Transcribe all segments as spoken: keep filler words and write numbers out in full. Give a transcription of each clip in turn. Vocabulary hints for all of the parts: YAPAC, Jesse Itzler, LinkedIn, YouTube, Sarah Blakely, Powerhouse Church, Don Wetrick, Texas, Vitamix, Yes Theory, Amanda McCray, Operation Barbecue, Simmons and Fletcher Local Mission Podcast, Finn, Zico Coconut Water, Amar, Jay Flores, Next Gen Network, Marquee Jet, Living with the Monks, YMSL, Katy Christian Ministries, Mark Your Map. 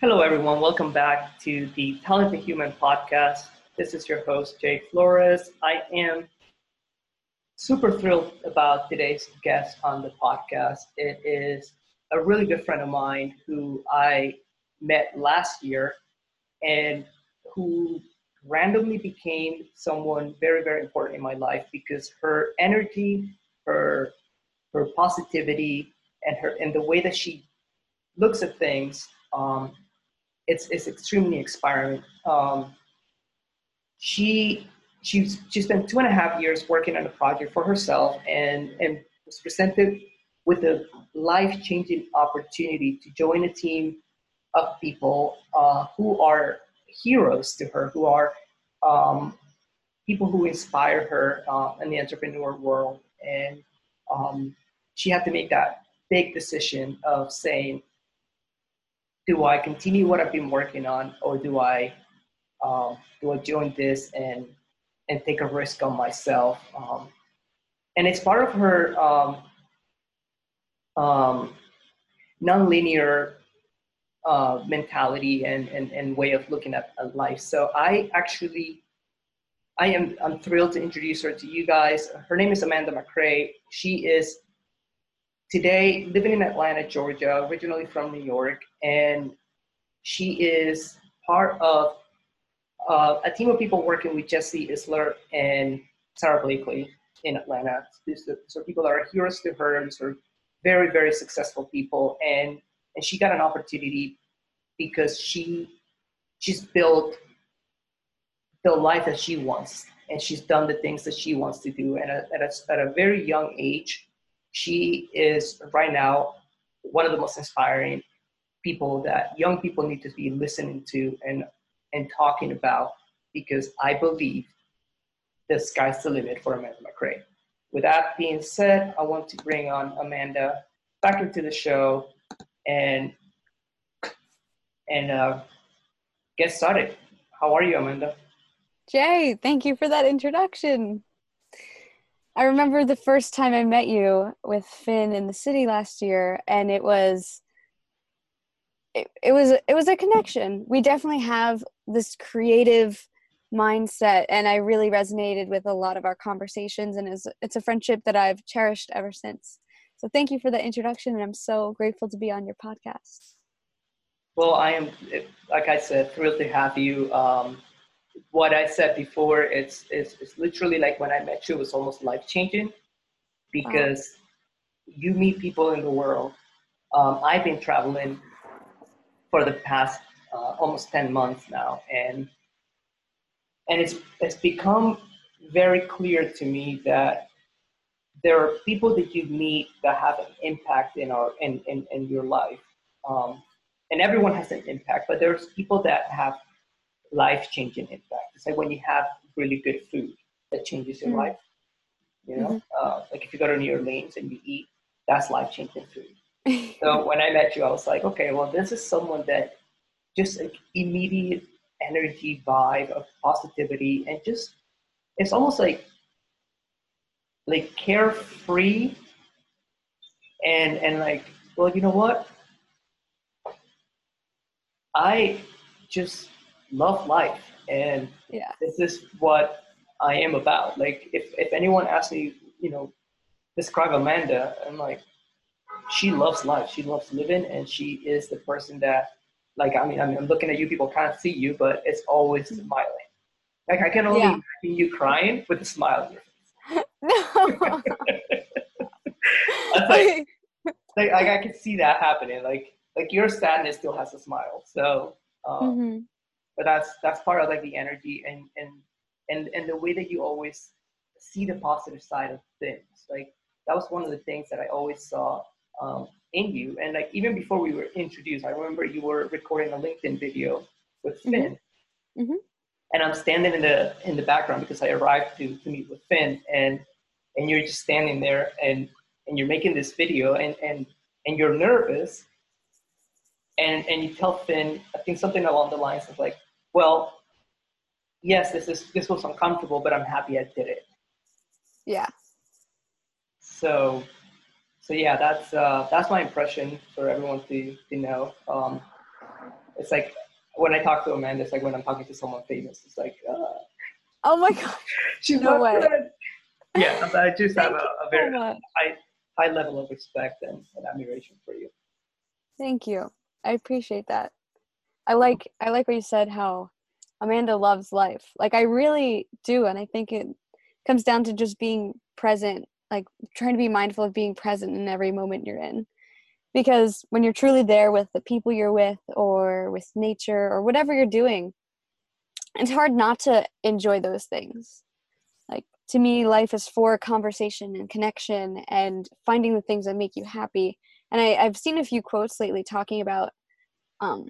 Hello, everyone. Welcome back to the Talent the Human podcast. This is your host, Jay Flores. I am super thrilled about today's guest on the podcast. It is a really good friend of mine who I met last year and who randomly became someone very, very important in my life because her energy, her, her positivity, and her and the way that she looks at things Um, it's, it's extremely inspiring. Um, she, she, she spent two and a half years working on a project for herself and, and was presented with a life-changing opportunity to join a team of people uh, who are heroes to her, who are um, people who inspire her uh, in the entrepreneur world. And um, she had to make that big decision of saying, do I continue what I've been working on, or do I um, do I join this and and take a risk on myself? Um, and it's part of her um, um, nonlinear uh, mentality and, and and way of looking at, at life. So I actually I am I'm thrilled to introduce her to you guys. Her name is Amanda McCray. She is today living in Atlanta, Georgia, originally from New York, and she is part of uh, a team of people working with Jesse Itzler and Sarah Blakely in Atlanta. These are people that are heroes to her, these are very, very successful people, and, and she got an opportunity because she she's built the life that she wants, and she's done the things that she wants to do, and at a, at a, at a very young age, she is right now one of the most inspiring people that young people need to be listening to and, and talking about, because I believe the sky's the limit for Amanda McCray. With that being said, I want to bring on Amanda back into the show and and uh, get started. How are you, Amanda? Jay, thank you for that introduction. I remember the first time I met you with Finn in the city last year, and it was it, it was it was a connection. We definitely have this creative mindset, and I really resonated with a lot of our conversations, and it's, it's a friendship that I've cherished ever since. So thank you for that introduction, and I'm so grateful to be on your podcast. Well, I am, like I said, thrilled to have you. Um, What I said before, it's, it's it's literally like when I met you, it was almost life-changing, because wow. You meet people in the world. Um, I've been traveling for the past uh, almost ten months now, and and it's it's become very clear to me that there are people that you meet that have an impact in our in, in, in your life. Um, and everyone has an impact, but there's people that have life-changing impact. It's like when you have really good food that changes your mm-hmm. life, you know, mm-hmm. uh, like if you go to New Orleans and you eat, that's life-changing food. So when I met you, I was like, okay, well, this is someone that just like immediate energy, vibe of positivity, and just, it's almost like, like carefree and, and like, well, you know what? I just love life, and yeah. This is what I am about. Like, if, if anyone asks me, you know, describe Amanda, I'm like, she loves life, she loves living, and she is the person that, like, I mean, I mean I'm looking at you, people can't see you, but it's always smiling. Like, I can only yeah. imagine you crying with a smile on your face. No. That's like, like, like, I can see that happening. Like, like your sadness still has a smile. So, um, mm-hmm. But that's that's part of like the energy and, and and and the way that you always see the positive side of things. Like, that was one of the things that I always saw um, in you. And like even before we were introduced, I remember you were recording a LinkedIn video with Finn, mm-hmm. Mm-hmm. and I'm standing in the in the background because I arrived to to meet with Finn, and and you're just standing there and and you're making this video and and and you're nervous. And and you tell Finn, I think something along the lines of like, well, yes, this is this was uncomfortable, but I'm happy I did it. Yeah. So, so yeah, that's uh, that's my impression for everyone to to know. Um, It's like when I talk to Amanda, it's like when I'm talking to someone famous. It's like, uh, oh my God, she's no way. Good. Yeah, I just have a, a very so high, high level of respect and, and admiration for you. Thank you. I appreciate that. I like I like what you said, how Amanda loves life. Like, I really do, and I think it comes down to just being present, like trying to be mindful of being present in every moment you're in. Because when you're truly there with the people you're with or with nature or whatever you're doing, it's hard not to enjoy those things. Like, to me, life is for conversation and connection and finding the things that make you happy. And I, I've seen a few quotes lately talking about um,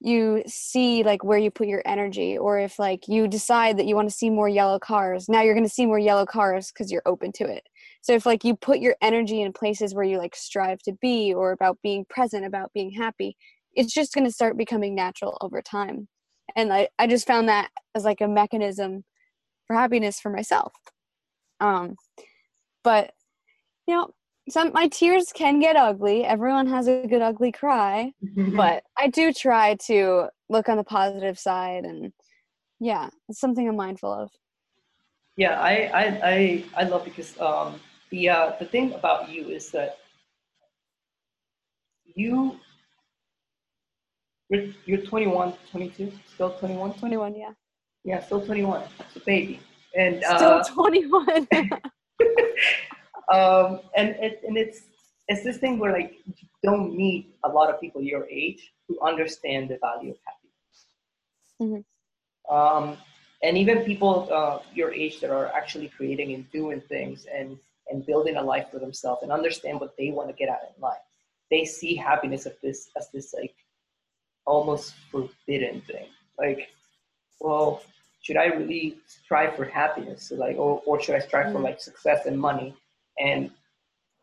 you see like where you put your energy, or if like you decide that you want to see more yellow cars, now you're going to see more yellow cars because you're open to it. So if like you put your energy in places where you like strive to be, or about being present, about being happy, it's just going to start becoming natural over time. And I, I just found that as like a mechanism for happiness for myself. Um, but you know, some, my tears can get ugly. Everyone has a good ugly cry, but I do try to look on the positive side, and yeah, it's something I'm mindful of. Yeah, I I I, I love, because um, the uh, the thing about you is that you you're, you're twenty-one, twenty-two, still twenty-one, twenty-one, yeah, yeah, still twenty-one. It's a baby, and uh, still twenty-one. Um, and it, and it's it's this thing where like you don't meet a lot of people your age who understand the value of happiness. Mm-hmm. Um, and even people uh, your age that are actually creating and doing things and, and building a life for themselves and understand what they want to get out in life. They see happiness as this as this like almost forbidden thing. Like, well, should I really strive for happiness? So, like, or or should I strive mm-hmm. for like success and money? And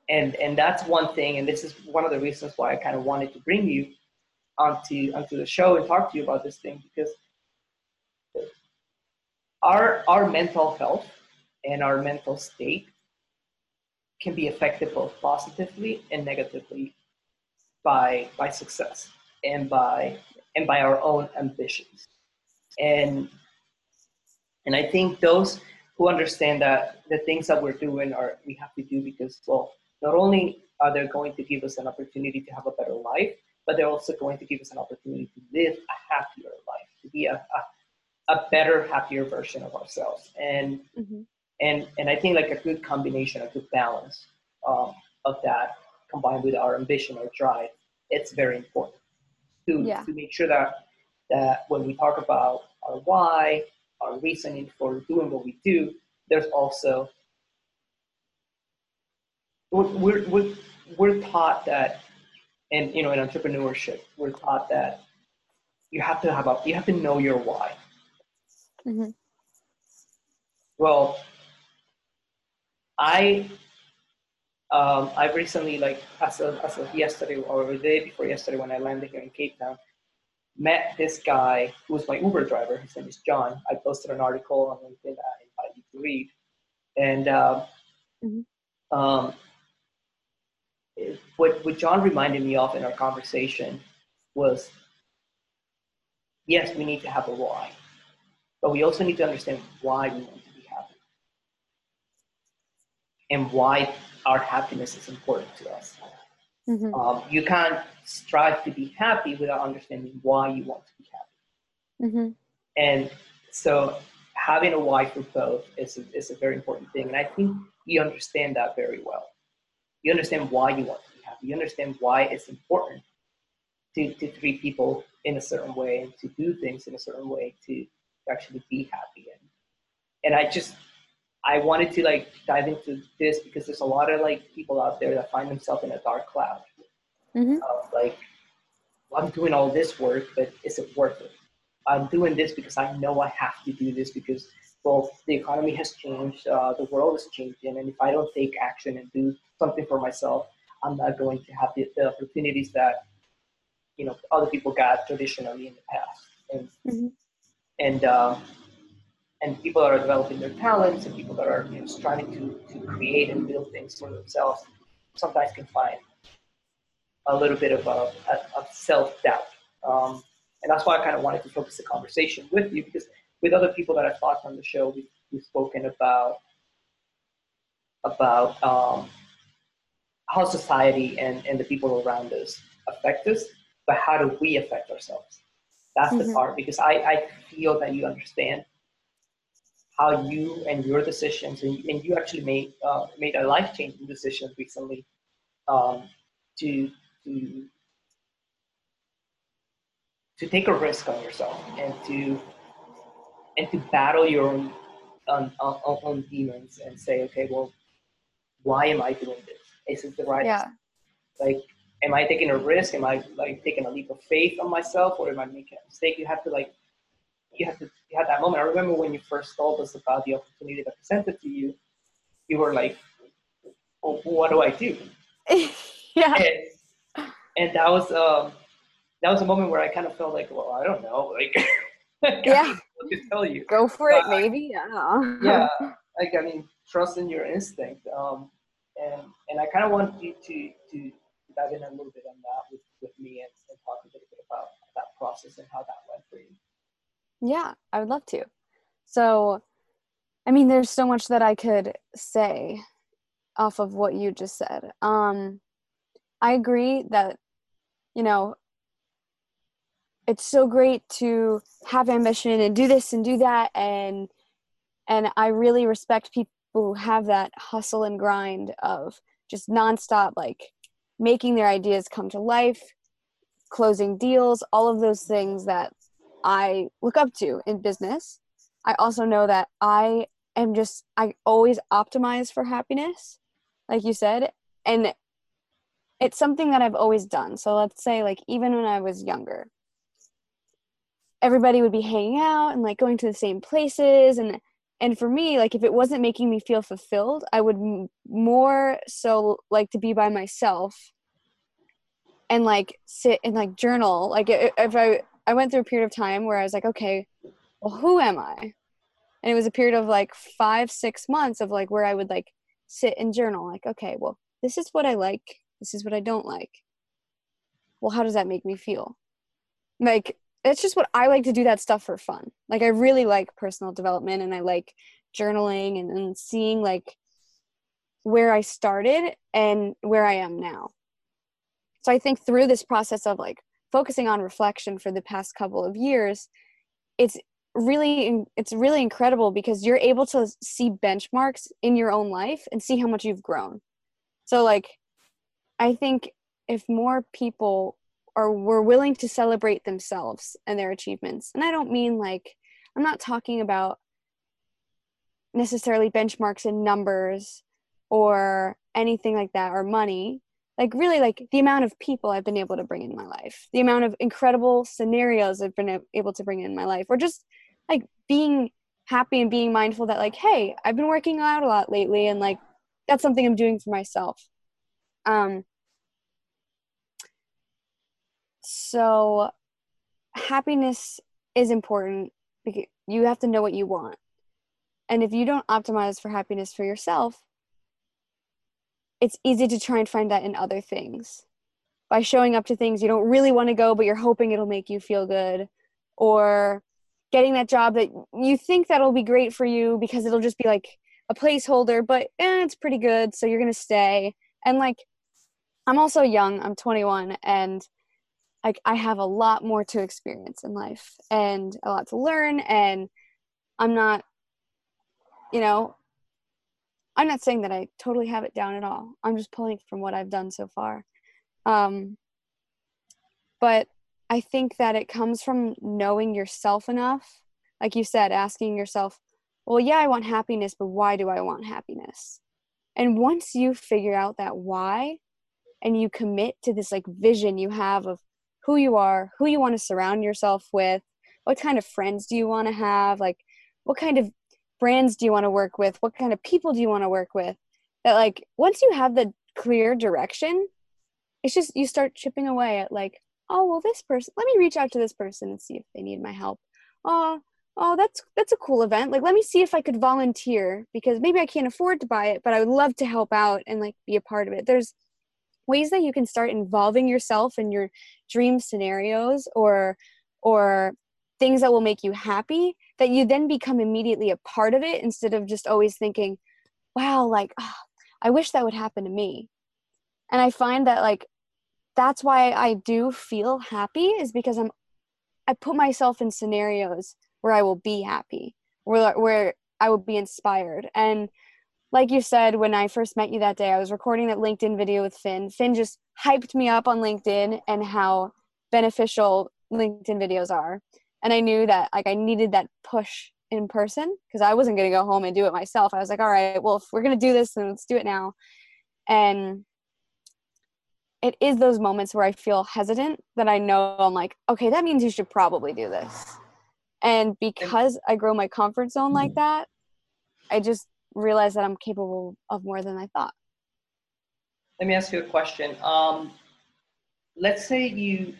and and that's one thing, and this is one of the reasons why I kind of wanted to bring you onto onto the show and talk to you about this thing, because our our mental health and our mental state can be affected both positively and negatively by by success and by and by our own ambitions. And and I think those who understand that the things that we're doing are we have to do because, well, not only are they going to give us an opportunity to have a better life, but they're also going to give us an opportunity to live a happier life, to be a a, a better, happier version of ourselves. And mm-hmm. and and I think like a good combination, a good balance um, of that combined with our ambition or drive, it's very important to yeah. to make sure that that when we talk about our why, our reasoning for doing what we do, there's also, we're, we're, we're taught that, and you know, in entrepreneurship, we're taught that you have to have a, you have to know your why. Mm-hmm. Well, I, um, I've recently, like as of, as of yesterday or the day before yesterday, when I landed here in Cape Town, met this guy who was my Uber driver. His name is John. I posted an article on LinkedIn that I invite you to read. And um, mm-hmm. um, it, what, what John reminded me of in our conversation was, yes, we need to have a why, but we also need to understand why we want to be happy and why our happiness is important to us. Mm-hmm. Um, you can't strive to be happy without understanding why you want to be happy. Mm-hmm. And so having a why for both is a, is a very important thing. And I think you understand that very well. You understand why you want to be happy. You understand why it's important to, to treat people in a certain way and to do things in a certain way to actually be happy. And, and I just... I wanted to like dive into this because there's a lot of like people out there that find themselves in a dark cloud. Mm-hmm. Of, like, well, I'm doing all this work, but is it worth it? I'm doing this because I know I have to do this because, well, the economy has changed, uh, the world is changing, and if I don't take action and do something for myself, I'm not going to have the, the opportunities that, you know, other people got traditionally in the past. And mm-hmm. and. Um, And people that are developing their talents and people that are, you know, striving to, to create and build things for themselves sometimes can find a little bit of a, a, a self-doubt. Um, And that's why I kind of wanted to focus the conversation with you, because with other people that I've talked on the show, we've, we've spoken about about um, how society and, and the people around us affect us, but how do we affect ourselves? That's mm-hmm. the part, because I, I feel that you understand how you and your decisions, and, and you actually made uh, made a life-changing decision recently um, to, to to take a risk on yourself and to and to battle your own, um, own demons and say, okay, well, why am I doing this? Is it the right? Yeah. Like, am I taking a risk? Am I like taking a leap of faith on myself, or am I making a mistake? You have to like, you have to you have that moment. I remember when you first told us about the opportunity that presented to you, you were like, well, what do I do? Yeah. And, and that was, um, that was a moment where I kind of felt like, well, I don't know. Like, yeah. What to tell you. Go for but it. Maybe. I don't know. Yeah. Like, I mean, trust in your instinct. Um, and, and I kind of want you to, to, dive in a little bit on that with, with me and, and talk a little bit about that process and how that went for you. Yeah, I would love to. So, I mean, there's so much that I could say off of what you just said. Um, I agree that, you know, it's so great to have ambition and do this and do that. And, and I really respect people who have that hustle and grind of just nonstop, like, making their ideas come to life, closing deals, all of those things that I look up to in business. I also know that I am just, I always optimize for happiness, like you said. And it's something that I've always done. So let's say, like, even when I was younger, everybody would be hanging out and like going to the same places. And, and for me, like, if it wasn't making me feel fulfilled, I would m- more so like to be by myself and like sit and like journal. Like, if I, I went through a period of time where I was like, okay, well, who am I? And it was a period of like five, six months of like where I would like sit and journal. Like, okay, well, this is what I like. This is what I don't like. Well, how does that make me feel? Like, it's just what I like to do, that stuff for fun. Like, I really like personal development and I like journaling and, and seeing like where I started and where I am now. So I think through this process of like focusing on reflection for the past couple of years, it's really, it's really incredible because you're able to see benchmarks in your own life and see how much you've grown. So like, I think if more people or were willing to celebrate themselves and their achievements. And I don't mean like, I'm not talking about necessarily benchmarks in numbers or anything like that, or money. Like, really, like the amount of people I've been able to bring in my life, the amount of incredible scenarios I've been able to bring in my life, or just like being happy and being mindful that like, hey, I've been working out a lot lately and like, that's something I'm doing for myself. Um, So happiness is important because you have to know what you want. And if you don't optimize for happiness for yourself, it's easy to try and find that in other things by showing up to things you don't really want to go, but you're hoping it'll make you feel good, or getting that job that you think that'll be great for you because it'll just be like a placeholder, but eh, it's pretty good. So you're going to stay. And like, I'm also young, I'm twenty-one, and like, I have a lot more to experience in life and a lot to learn. And I'm not, you know, I'm not saying that I totally have it down at all. I'm just pulling from what I've done so far. Um, but I think that it comes from knowing yourself enough. Like you said, asking yourself, well, yeah, I want happiness, but why do I want happiness? And once you figure out that why, and you commit to this like vision you have of who you are, who you want to surround yourself with, what kind of friends do you want to have, like what kind of brands do you want to work with, what kind of people do you want to work with, that like once you have the clear direction, it's just you start chipping away at like, oh, well, this person, let me reach out to this person and see if they need my help. Oh, oh, that's that's a cool event. Like, let me see if I could volunteer because maybe I can't afford to buy it, but I would love to help out and like be a part of it. There's ways that you can start involving yourself in your dream scenarios or or things that will make you happy, that you then become immediately a part of it instead of just always thinking, wow, like, oh, I wish that would happen to me. And I find that, like, that's why I do feel happy, is because I'm, I put myself in scenarios where I will be happy, where, where I will be inspired. And like you said, when I first met you that day, I was recording that LinkedIn video with Finn. Finn just hyped me up on LinkedIn and how beneficial LinkedIn videos are. And I knew that, like, I needed that push in person because I wasn't going to go home and do it myself. I was like, all right, well, if we're going to do this, then let's do it now. And it is those moments where I feel hesitant that I know I'm like, okay, that means you should probably do this. And because I grow my comfort zone like that, I just realize that I'm capable of more than I thought. Let me ask you a question. Um, let's say you...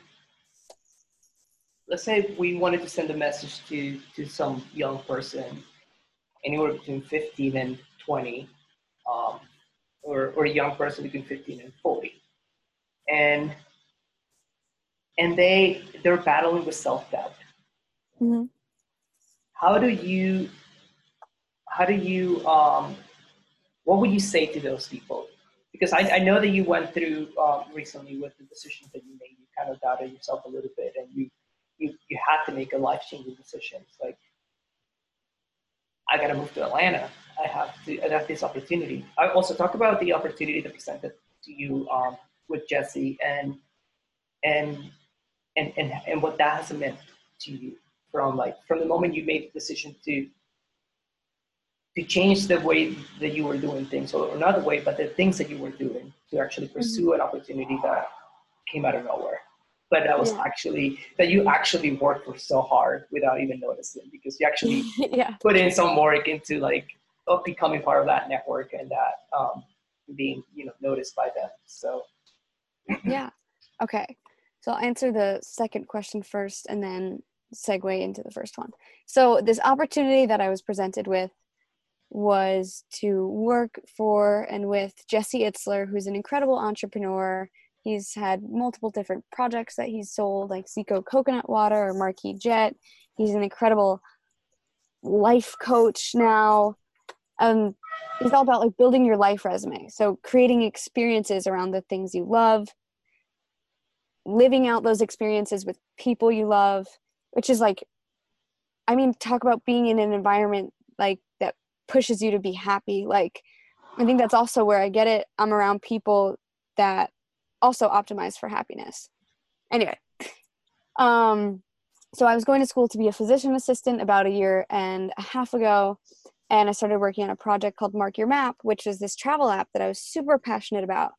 Let's say we wanted to send a message to, to some young person, anywhere between fifteen and twenty, um, or, or a young person between fifteen and forty. And, and they, they're battling with self-doubt. Mm-hmm. How do you, how do you, um, what would you say to those people? Because I, I know that you went through um, recently with the decisions that you made, you kind of doubted yourself a little bit, and you, You, you have to make a life-changing decision. It's like, I got to move to Atlanta. I have to, I have this opportunity. I also talk about the opportunity that presented to you um, with Jesse and, and, and, and, and what that has meant to you from like, from the moment you made the decision to, to change the way that you were doing things, or not the way, but the things that you were doing to actually pursue mm-hmm. an opportunity that came out of nowhere. But that was yeah. actually, that you actually worked for so hard without even noticing, because you actually yeah. put in some work into like becoming part of that network and that um, being, you know, noticed by them. So. yeah. Okay. So I'll answer the second question first and then segue into the first one. So this opportunity that I was presented with was to work for and with Jesse Itzler, who's an incredible entrepreneur. He's had multiple different projects that he's sold, like Zico Coconut Water or Marquee Jet. He's an incredible life coach now. Um, he's all about like building your life resume. So creating experiences around the things you love, living out those experiences with people you love, which is like, I mean, talk about being in an environment like that pushes you to be happy. Like, I think that's also where I get it. I'm around people that also optimized for happiness. Anyway, um, so I was going to school to be a physician assistant about a year and a half ago, and I started working on a project called Mark Your Map, which is this travel app that I was super passionate about.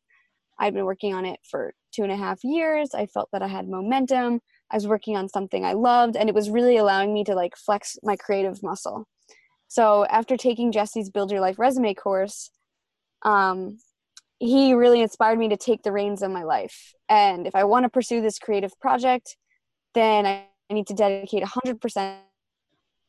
I'd been working on it for two and a half years. I felt that I had momentum. I was working on something I loved, and it was really allowing me to like flex my creative muscle. So after taking Jesse's Build Your Life Resume course, um, he really inspired me to take the reins of my life. And if I want to pursue this creative project, then I need to dedicate one hundred percent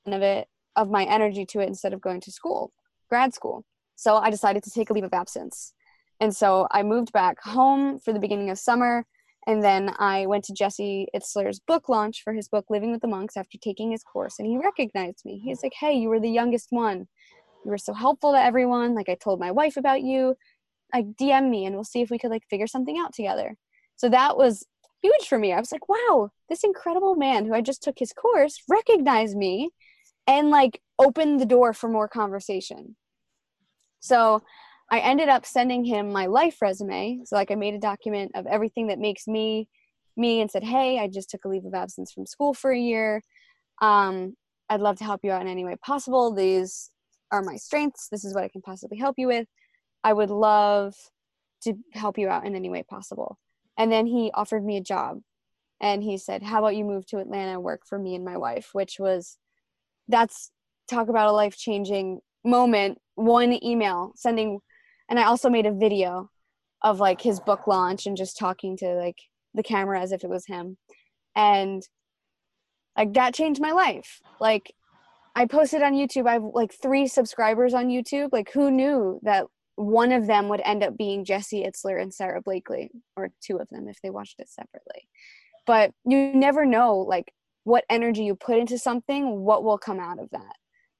of it, of my energy to it, instead of going to school, grad school. So I decided to take a leave of absence. And so I moved back home for the beginning of summer. And then I went to Jesse Itzler's book launch for his book, Living with the Monks, after taking his course. And he recognized me. He's like, hey, you were the youngest one. You were so helpful to everyone. Like, I told my wife about you. Like, D M me and we'll see if we could like figure something out together. So that was huge for me. I was like, wow, this incredible man who I just took his course recognized me and like opened the door for more conversation. So I ended up sending him my life resume. So like I made a document of everything that makes me, me, and said, hey, I just took a leave of absence from school for a year. Um, I'd love to help you out in any way possible. These are my strengths. This is what I can possibly help you with. I would love to help you out in any way possible. And then he offered me a job and he said, how about you move to Atlanta and work for me and my wife, which was, that's talk about a life-changing moment. One email sending. And I also made a video of like his book launch and just talking to like the camera as if it was him. And like that changed my life. Like I posted on YouTube. I have like three subscribers on YouTube. Like who knew that one of them would end up being Jesse Itzler and Sarah Blakely, or two of them if they watched it separately. But you never know like what energy you put into something, what will come out of that.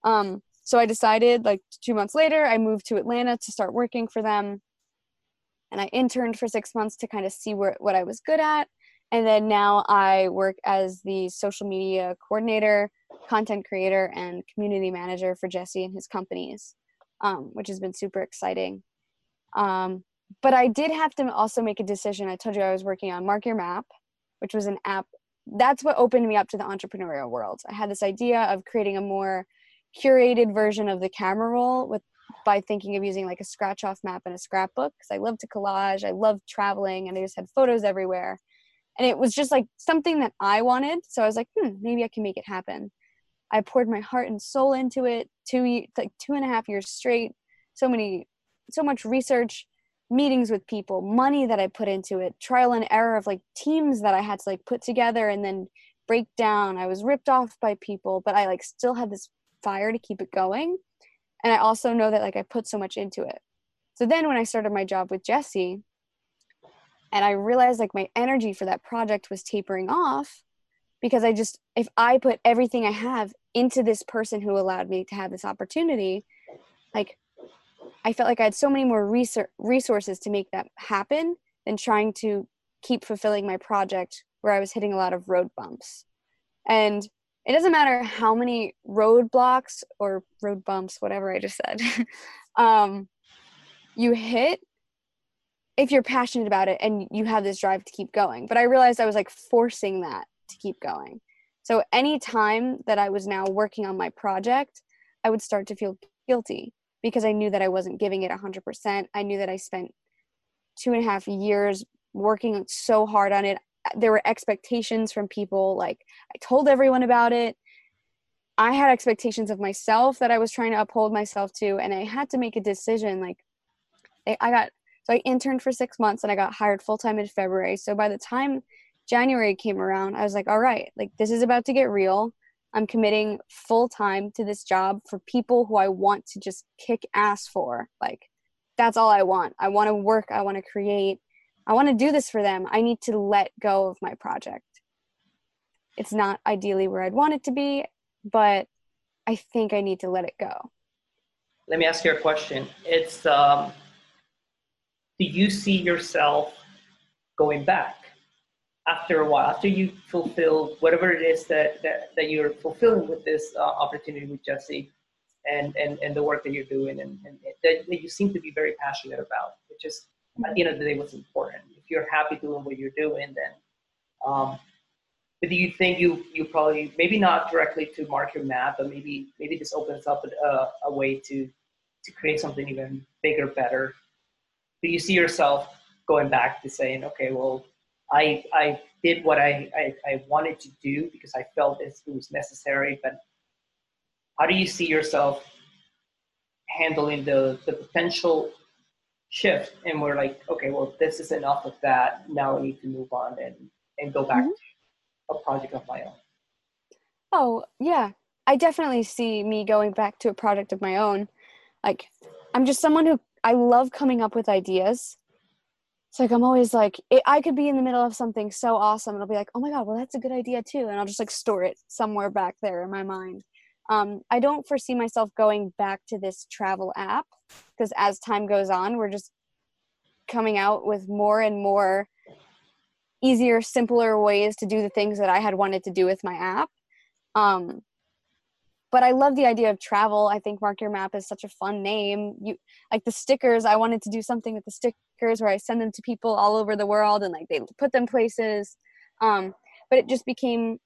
Um, so I decided, like, two months later, I moved to Atlanta to start working for them. And I interned for six months to kind of see where, what I was good at. And then now I work as the social media coordinator, content creator, and community manager for Jesse and his companies, um, which has been super exciting. Um, but I did have to also make a decision. I told you I was working on Mark Your Map, which was an app. That's what opened me up to the entrepreneurial world. I had this idea of creating a more curated version of the camera roll with by thinking of using like a scratch off map and a scrapbook, because I love to collage, I love traveling, and I just had photos everywhere. And it was just like something that I wanted. So I was like, hmm, maybe I can make it happen. I poured my heart and soul into it, two like two and a half years straight. So many, so much research, meetings with people, money that I put into it, trial and error of like teams that I had to like put together and then break down. I was ripped off by people, but I like still had this fire to keep it going. And I also know that like I put so much into it. So then when I started my job with Jesse, and I realized like my energy for that project was tapering off, because I just, if I put everything I have into this person who allowed me to have this opportunity, like I felt like I had so many more research resources to make that happen than trying to keep fulfilling my project where I was hitting a lot of road bumps. And it doesn't matter how many roadblocks or road bumps, whatever I just said, um, you hit, if you're passionate about it and you have this drive to keep going. But I realized I was like forcing that to keep going. So any time that I was now working on my project, I would start to feel guilty because I knew that I wasn't giving it one hundred percent. I knew that I spent two and a half years working so hard on it. There were expectations from people. Like, I told everyone about it. I had expectations of myself that I was trying to uphold myself to, and I had to make a decision. Like, I got So I interned for six months and I got hired full-time in February. So by the time January came around, I was like, all right, like this is about to get real. I'm committing full-time to this job for people who I want to just kick ass for. Like, that's all I want. I want to work. I want to create. I want to do this for them. I need to let go of my project. It's not ideally where I'd want it to be, but I think I need to let it go. Let me ask you a question. It's, um, do you see yourself going back after a while, after you fulfill whatever it is that, that, that you're fulfilling with this uh, opportunity with Jesse and, and, and the work that you're doing and, and that, that you seem to be very passionate about, which is at the end of the day what's important. If you're happy doing what you're doing, then, um, but do you think you, you probably, maybe not directly to Mark Your Map, but maybe, maybe this opens up a, a way to, to create something even bigger, better? Do you see yourself going back to saying, okay, well, I I did what I, I, I wanted to do because I felt it was necessary, but how do you see yourself handling the, the potential shift? And we're like, okay, well, this is enough of that. Now I need to move on and, and go back mm-hmm. to a project of my own. Oh, yeah. I definitely see me going back to a project of my own. Like, I'm just someone who I love coming up with ideas. It's like, I'm always like, it, I could be in the middle of something so awesome. And I'll be like, oh my God, well, that's a good idea too. And I'll just like store it somewhere back there in my mind. Um, I don't foresee myself going back to this travel app because as time goes on, we're just coming out with more and more easier, simpler ways to do the things that I had wanted to do with my app. Um, But I love the idea of travel. I think Mark Your Map is such a fun name. You like the stickers. I wanted to do something with the stickers where I send them to people all over the world and like they put them places. Um, but it just became,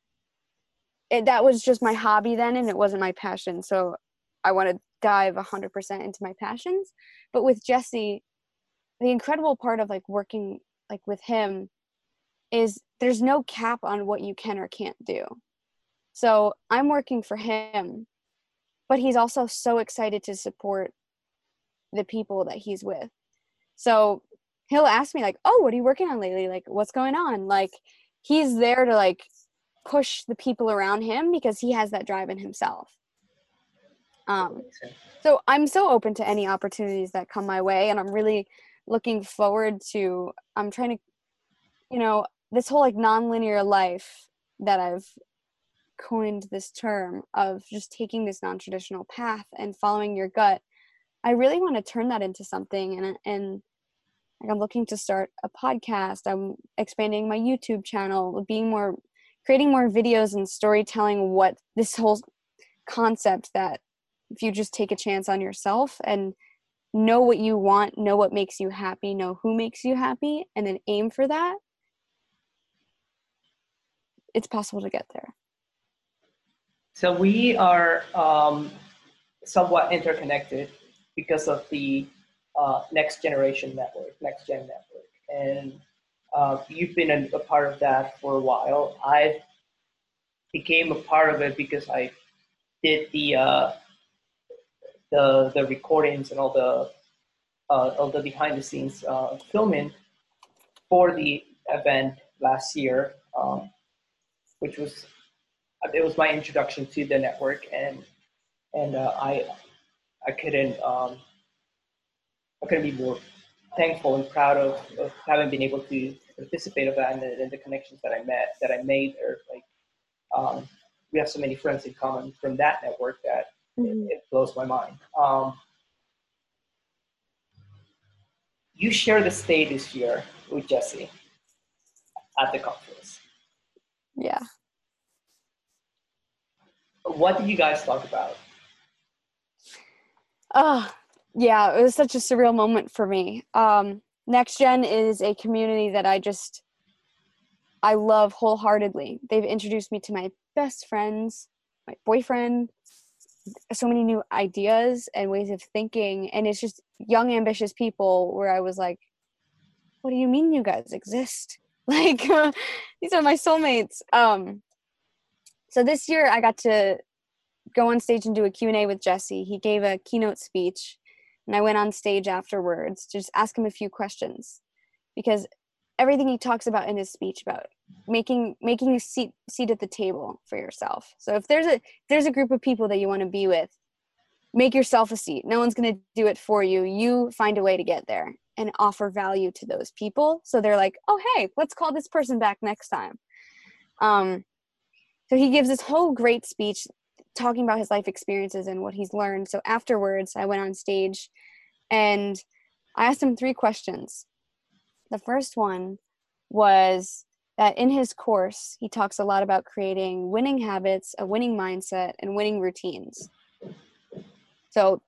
it, that was just my hobby then and it wasn't my passion. So I want to dive one hundred percent into my passions. But with Jesse, the incredible part of like working like with him is there's no cap on what you can or can't do. So I'm working for him, but he's also so excited to support the people that he's with. So he'll ask me like, oh, what are you working on lately? Like, what's going on? Like, he's there to like push the people around him because he has that drive in himself. Um, so I'm so open to any opportunities that come my way. And I'm really looking forward to, I'm trying to, you know, this whole like nonlinear life that I've coined this term of just taking this non-traditional path and following your gut, I really want to turn that into something. And, and I'm looking to start a podcast. I'm expanding my YouTube channel, being more, creating more videos and storytelling what this whole concept that if you just take a chance on yourself and know what you want, know what makes you happy, know who makes you happy, and then aim for that, it's possible to get there. So we are um, somewhat interconnected because of the uh, Next Generation Network, Next Gen Network. And uh, you've been a, a part of that for a while. I became a part of it because I did the uh, the the recordings and all the uh, all the behind the scenes uh, filming for the event last year, um, which was it was my introduction to the network, and and uh, I I couldn't um, I couldn't be more thankful and proud of, of having been able to participate of that, and the, and the connections that I met that I made there. Like um, we have so many friends in common from that network that. Mm-hmm. It blows my mind. Um, you share the stage this year with Jesse at the conference. Yeah. What did you guys talk about? Oh, yeah, it was such a surreal moment for me. Um, Next Gen is a community that I just, I love wholeheartedly. They've introduced me to my best friends, my boyfriend, so many new ideas and ways of thinking, and it's just young ambitious people where I was like, what do you mean you guys exist? Like these are my soulmates. Um so this year I got to go on stage and do a Q and A with Jesse. He gave a keynote speech and I went on stage afterwards to just ask him a few questions, because everything he talks about in his speech about making making a seat seat at the table for yourself. So if there's a if there's a group of people that you want to be with, make yourself a seat. No one's going to do it for you. You find a way to get there and offer value to those people. So they're like, oh, hey, let's call this person back next time. Um, so he gives this whole great speech talking about his life experiences and what he's learned. So afterwards, I went on stage and I asked him three questions. The first one was that in his course, he talks a lot about creating winning habits, a winning mindset, and winning routines. So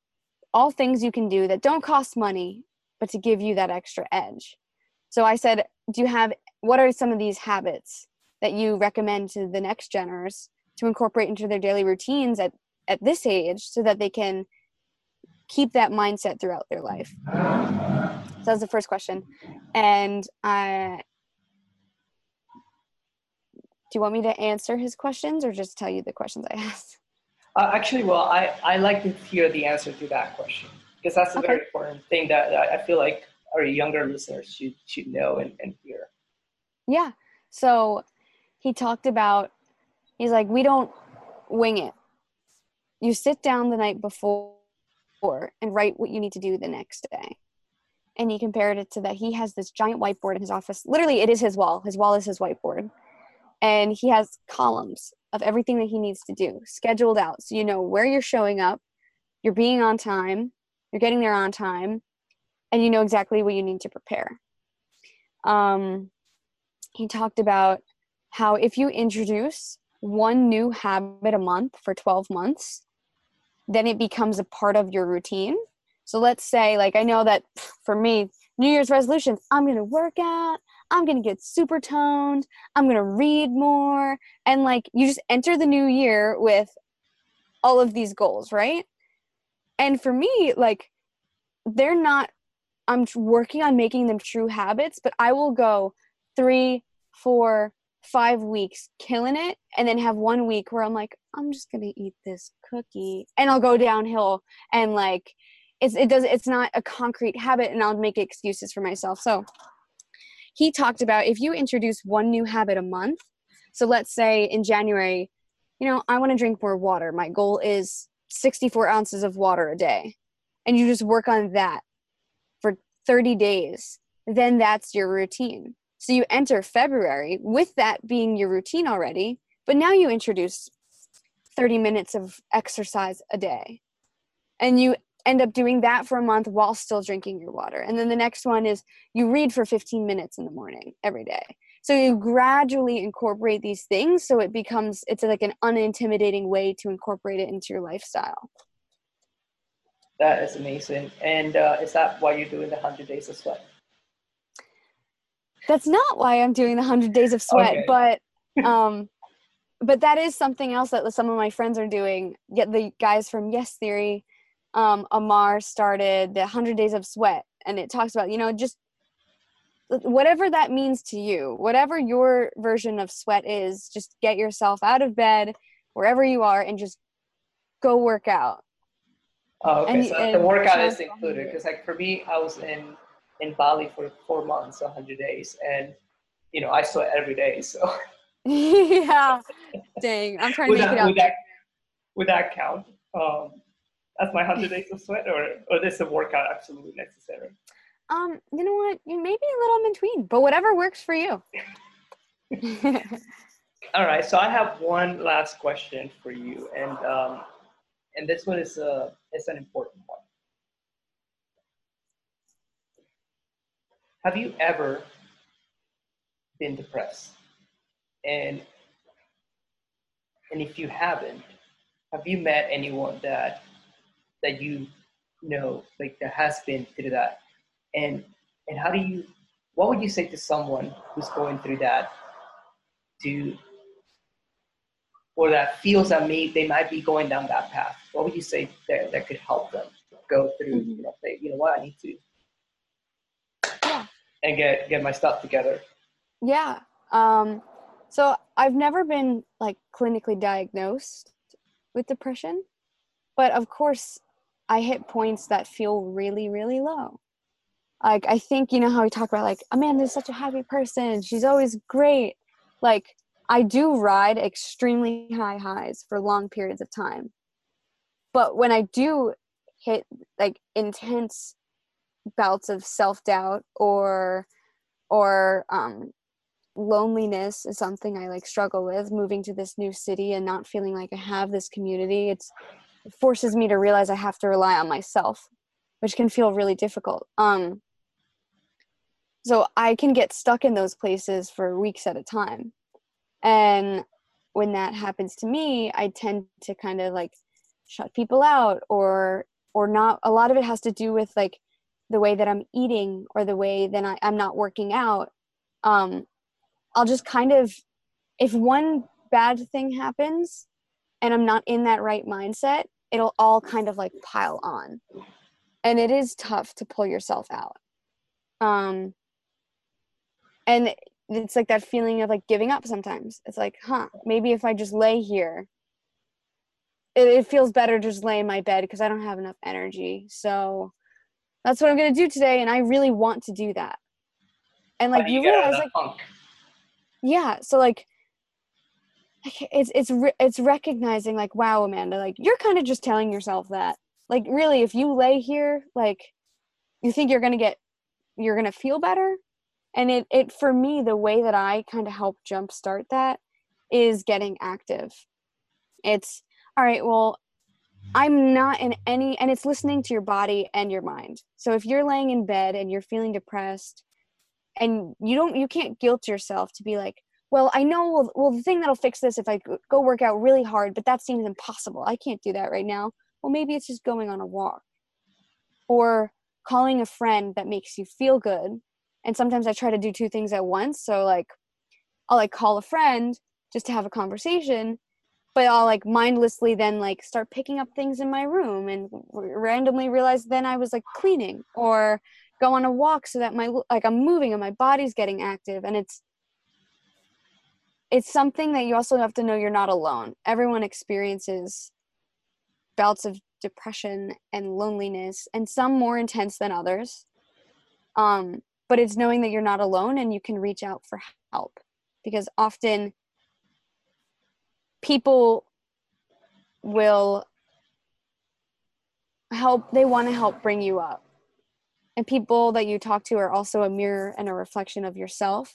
all things you can do that don't cost money, but to give you that extra edge. So I said, do you have, what are some of these habits that you recommend to the next geners to incorporate into their daily routines at, at this age so that they can keep that mindset throughout their life? So that's the first question. And I, do you want me to answer his questions or just tell you the questions I asked? Uh, actually, well, I, I like to hear the answer to that question, because that's a okay. very important thing that, that I feel like our younger listeners should, should know and, and hear. Yeah. So he talked about, he's like, we don't wing it. You sit down the night before and write what you need to do the next day. And he compared it to that he has this giant whiteboard in his office. Literally, it is his wall. His wall is his whiteboard. And he has columns of everything that he needs to do, scheduled out. So you know where you're showing up, you're being on time, you're getting there on time, and you know exactly what you need to prepare. Um, he talked about how if you introduce one new habit a month for twelve months, then it becomes a part of your routine. So let's say, like, I know that for me, New Year's resolutions, I'm going to work out, I'm going to get super toned, I'm going to read more. And like, you just enter the new year with all of these goals, right? And for me, like, they're not, I'm working on making them true habits, but I will go three, four, five weeks killing it, and then have one week where I'm like, I'm just going to eat this cookie, and I'll go downhill, and like, It's, it does, it's not a concrete habit, and I'll make excuses for myself. So he talked about if you introduce one new habit a month. So let's say in January, you know, I want to drink more water. My goal is sixty-four ounces of water a day. And you just work on that for thirty days. Then that's your routine. So you enter February with that being your routine already. But now you introduce thirty minutes of exercise a day. And you end up doing that for a month while still drinking your water. And then the next one is you read for fifteen minutes in the morning every day. So you gradually incorporate these things. So it becomes, it's like an unintimidating way to incorporate it into your lifestyle. That is amazing. And uh, is that why you're doing the one hundred days of sweat? That's not why I'm doing the one hundred days of sweat, okay. but um, but that is something else that some of my friends are doing. Get the guys from Yes Theory, um, Amar started the one hundred days of sweat, and it talks about, you know, just whatever that means to you, whatever your version of sweat is, just get yourself out of bed wherever you are and just go work out. Oh, okay. And, so and the workout is included, because like for me, I was in in Bali for four months, one hundred days, and you know I sweat every day. So yeah, dang, I'm trying to make that, it out. Would that, would that count um, as my one hundred days of sweat, or or is a workout absolutely necessary? Um, you know what? You may be a little in between, but whatever works for you. All right. So I have one last question for you, and um, and this one is a is an important one. Have you ever been depressed? And, and if you haven't, have you met anyone that, that you know, like that has been through that? And, and how do you, what would you say to someone who's going through that to, or that feels that may, they might be going down that path? What would you say that, that could help them go through, mm-hmm. you know, say, you know what, I need to, and get, get my stuff together. Yeah. Um, so I've never been like clinically diagnosed with depression, but of course I hit points that feel really, really low. Like, I think, you know how we talk about like, Amanda's such a happy person. She's always great. Like, I do ride extremely high highs for long periods of time. But when I do hit like intense bouts of self-doubt or or um loneliness is something I like struggle with, moving to this new city and not feeling like I have this community. It's it forces me to realize I have to rely on myself, which can feel really difficult. Um so I can get stuck in those places for weeks at a time, and when that happens to me, I tend to kind of like shut people out or or not. A lot of it has to do with like the way that I'm eating or the way that I, I'm not working out. Um, I'll just kind of, if one bad thing happens and I'm not in that right mindset, it'll all kind of like pile on. And it is tough to pull yourself out. Um, and it's like that feeling of like giving up sometimes. It's like, huh, maybe if I just lay here, it, it feels better to just lay in my bed because I don't have enough energy. So that's what I'm going to do today. And I really want to do that. And like, you, you realize like, punk. yeah. So like, it's, it's, re- it's recognizing like, wow, Amanda, like you're kind of just telling yourself that, like, really, if you lay here, like you think you're going to get, you're going to feel better. And it, it, for me, the way that I kind of help jumpstart that is getting active. It's all right. Well, I'm not in any, and it's listening to your body and your mind. So if you're laying in bed and you're feeling depressed and you don't, you can't guilt yourself to be like, well, I know, well, well the thing that'll fix this if I go work out really hard, but that seems impossible. I can't do that right now. Well, maybe it's just going on a walk or calling a friend that makes you feel good. And sometimes I try to do two things at once. So like, I'll like call a friend just to have a conversation, but I'll like mindlessly then like start picking up things in my room and r- randomly realize then I was like cleaning or go on a walk so that my, like I'm moving and my body's getting active. And it's, it's something that you also have to know you're not alone. Everyone experiences bouts of depression and loneliness, and some more intense than others. Um, but it's knowing that you're not alone and you can reach out for help, because often people will help, they want to help bring you up. And people that you talk to are also a mirror and a reflection of yourself.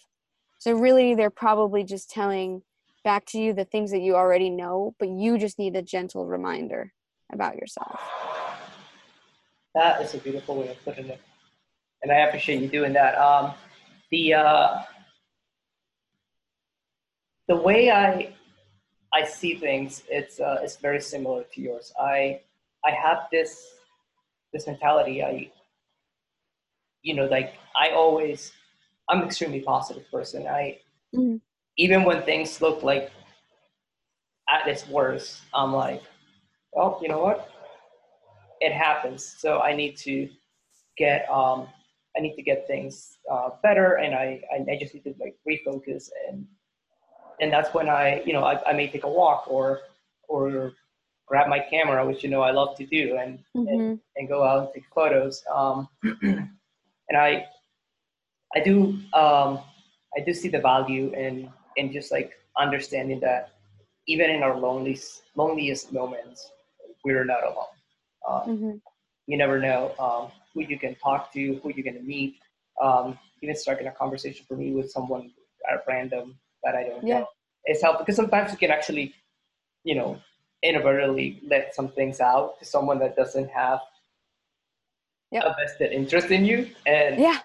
So really, they're probably just telling back to you the things that you already know, but you just need a gentle reminder about yourself. That is a beautiful way of putting it. And I appreciate you doing that. Um, the uh, the way I I see things, it's uh, it's very similar to yours. I I have this this mentality. I you know like I always I'm an extremely positive person. I mm-hmm. even when things look like at its worst, I'm like, well, you know what? It happens. So I need to get um. I need to get things uh, better, and I, I just need to like refocus, and and that's when I you know I, I may take a walk or or grab my camera, which you know I love to do, and mm-hmm. and, and go out and take photos. Um, and I I do um, I do see the value in in just like understanding that even in our loneliest loneliest moments, we're not alone. Um, mm-hmm. You never know. Um, who you can talk to, who you're going to meet, um, even starting a conversation for me with someone at random that I don't yeah. know. It's helpful because sometimes you can actually, you know, inadvertently let some things out to someone that doesn't have yep. a vested interest in you. And yeah,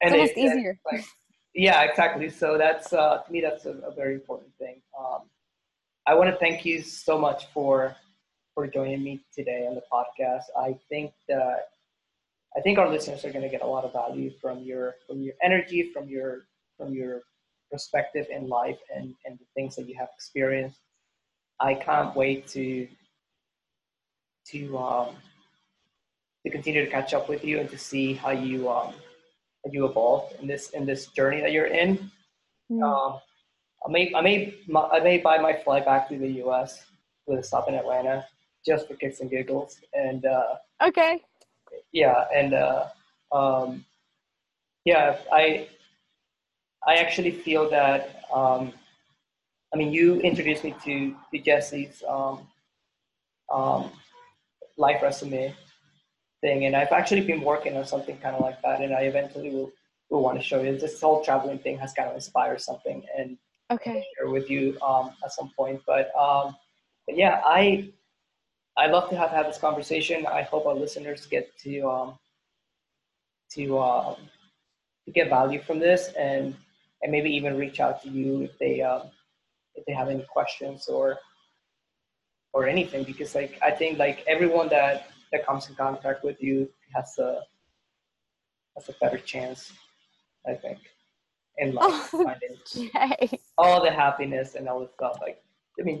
it's and almost it, easier. And like, yeah, exactly. So that's, uh, to me, that's a, a very important thing. Um, I want to thank you so much for, for joining me today on the podcast. I think that I think our listeners are going to get a lot of value from your from your energy, from your from your perspective in life, and, and the things that you have experienced. I can't wait to to um, to continue to catch up with you and to see how you um, how you evolve in this in this journey that you're in. Mm. Um, I may I may I may buy my flight back to the U S with a stop in Atlanta just for kicks and giggles. And uh, okay. Yeah, and uh, um, yeah, I I actually feel that um, I mean, you introduced me to, to Jesse's um, um, life resume thing, and I've actually been working on something kind of like that, and I eventually will, will want to show you. This whole traveling thing has kind of inspired something, and okay, share with you um, at some point. But um, but yeah, I. I'd love to have had this conversation. I hope our listeners get to um, to, uh, to get value from this, and and maybe even reach out to you if they um, if they have any questions or or anything. Because like I think like everyone that, that comes in contact with you has a has a better chance, I think, in life. Oh, finding yay. All the happiness and all the stuff. Like I mean.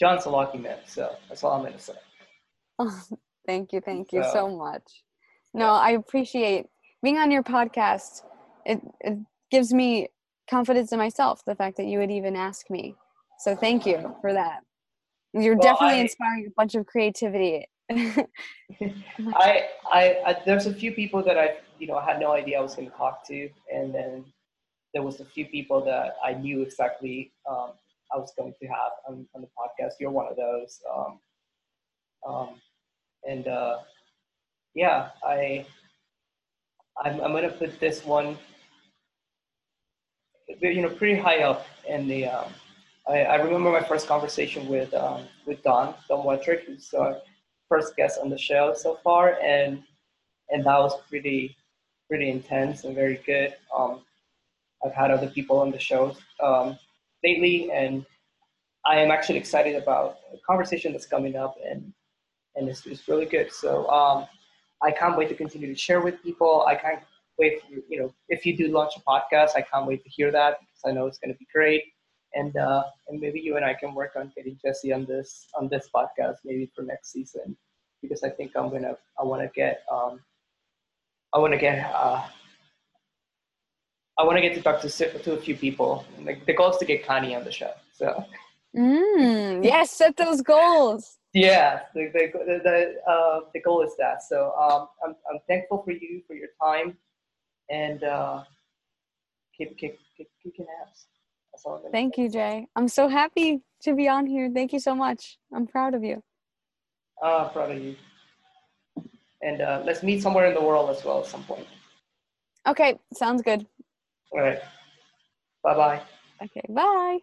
John's a lucky man, so that's all I'm going to say. Oh, thank you. Thank you so, so much. No, yeah. I appreciate being on your podcast. It, it gives me confidence in myself, the fact that you would even ask me. So thank you for that. You're well, definitely I, inspiring a bunch of creativity. I, I, I, there's a few people that I, you know, I had no idea I was going to talk to. And then there was a few people that I knew exactly, um, I was going to have on, on the podcast. You're one of those. Um, um, and uh, yeah, I, I'm, I'm going to put this one, you know, pretty high up in the, um, I, I remember my first conversation with, um, with Don, Don Wetrick, who's our first guest on the show so far. And, and that was pretty, pretty intense and very good. Um, I've had other people on the show, um, lately, and I am actually excited about a conversation that's coming up, and and it's, it's really good. So um, I can't wait to continue to share with people. I can't wait for, you know, if you do launch a podcast, I can't wait to hear that, because I know it's going to be great. And uh, and maybe you and I can work on getting Jesse on this on this podcast maybe for next season, because I think I'm gonna I want to get um I want to get uh. I want to get to talk to, to a few people. Like the goal is to get Connie on the show. So, mm, yes, set those goals. Yeah, the the the, uh, the goal is that. So um, I'm I'm thankful for you, for your time, and uh, keep keep keep kicking ass. That's all I'm gonna Thank say. you, Jay. I'm so happy to be on here. Thank you so much. I'm proud of you. Ah, uh, proud of you. And uh, let's meet somewhere in the world as well at some point. Okay, sounds good. All right. Bye-bye. Okay, bye.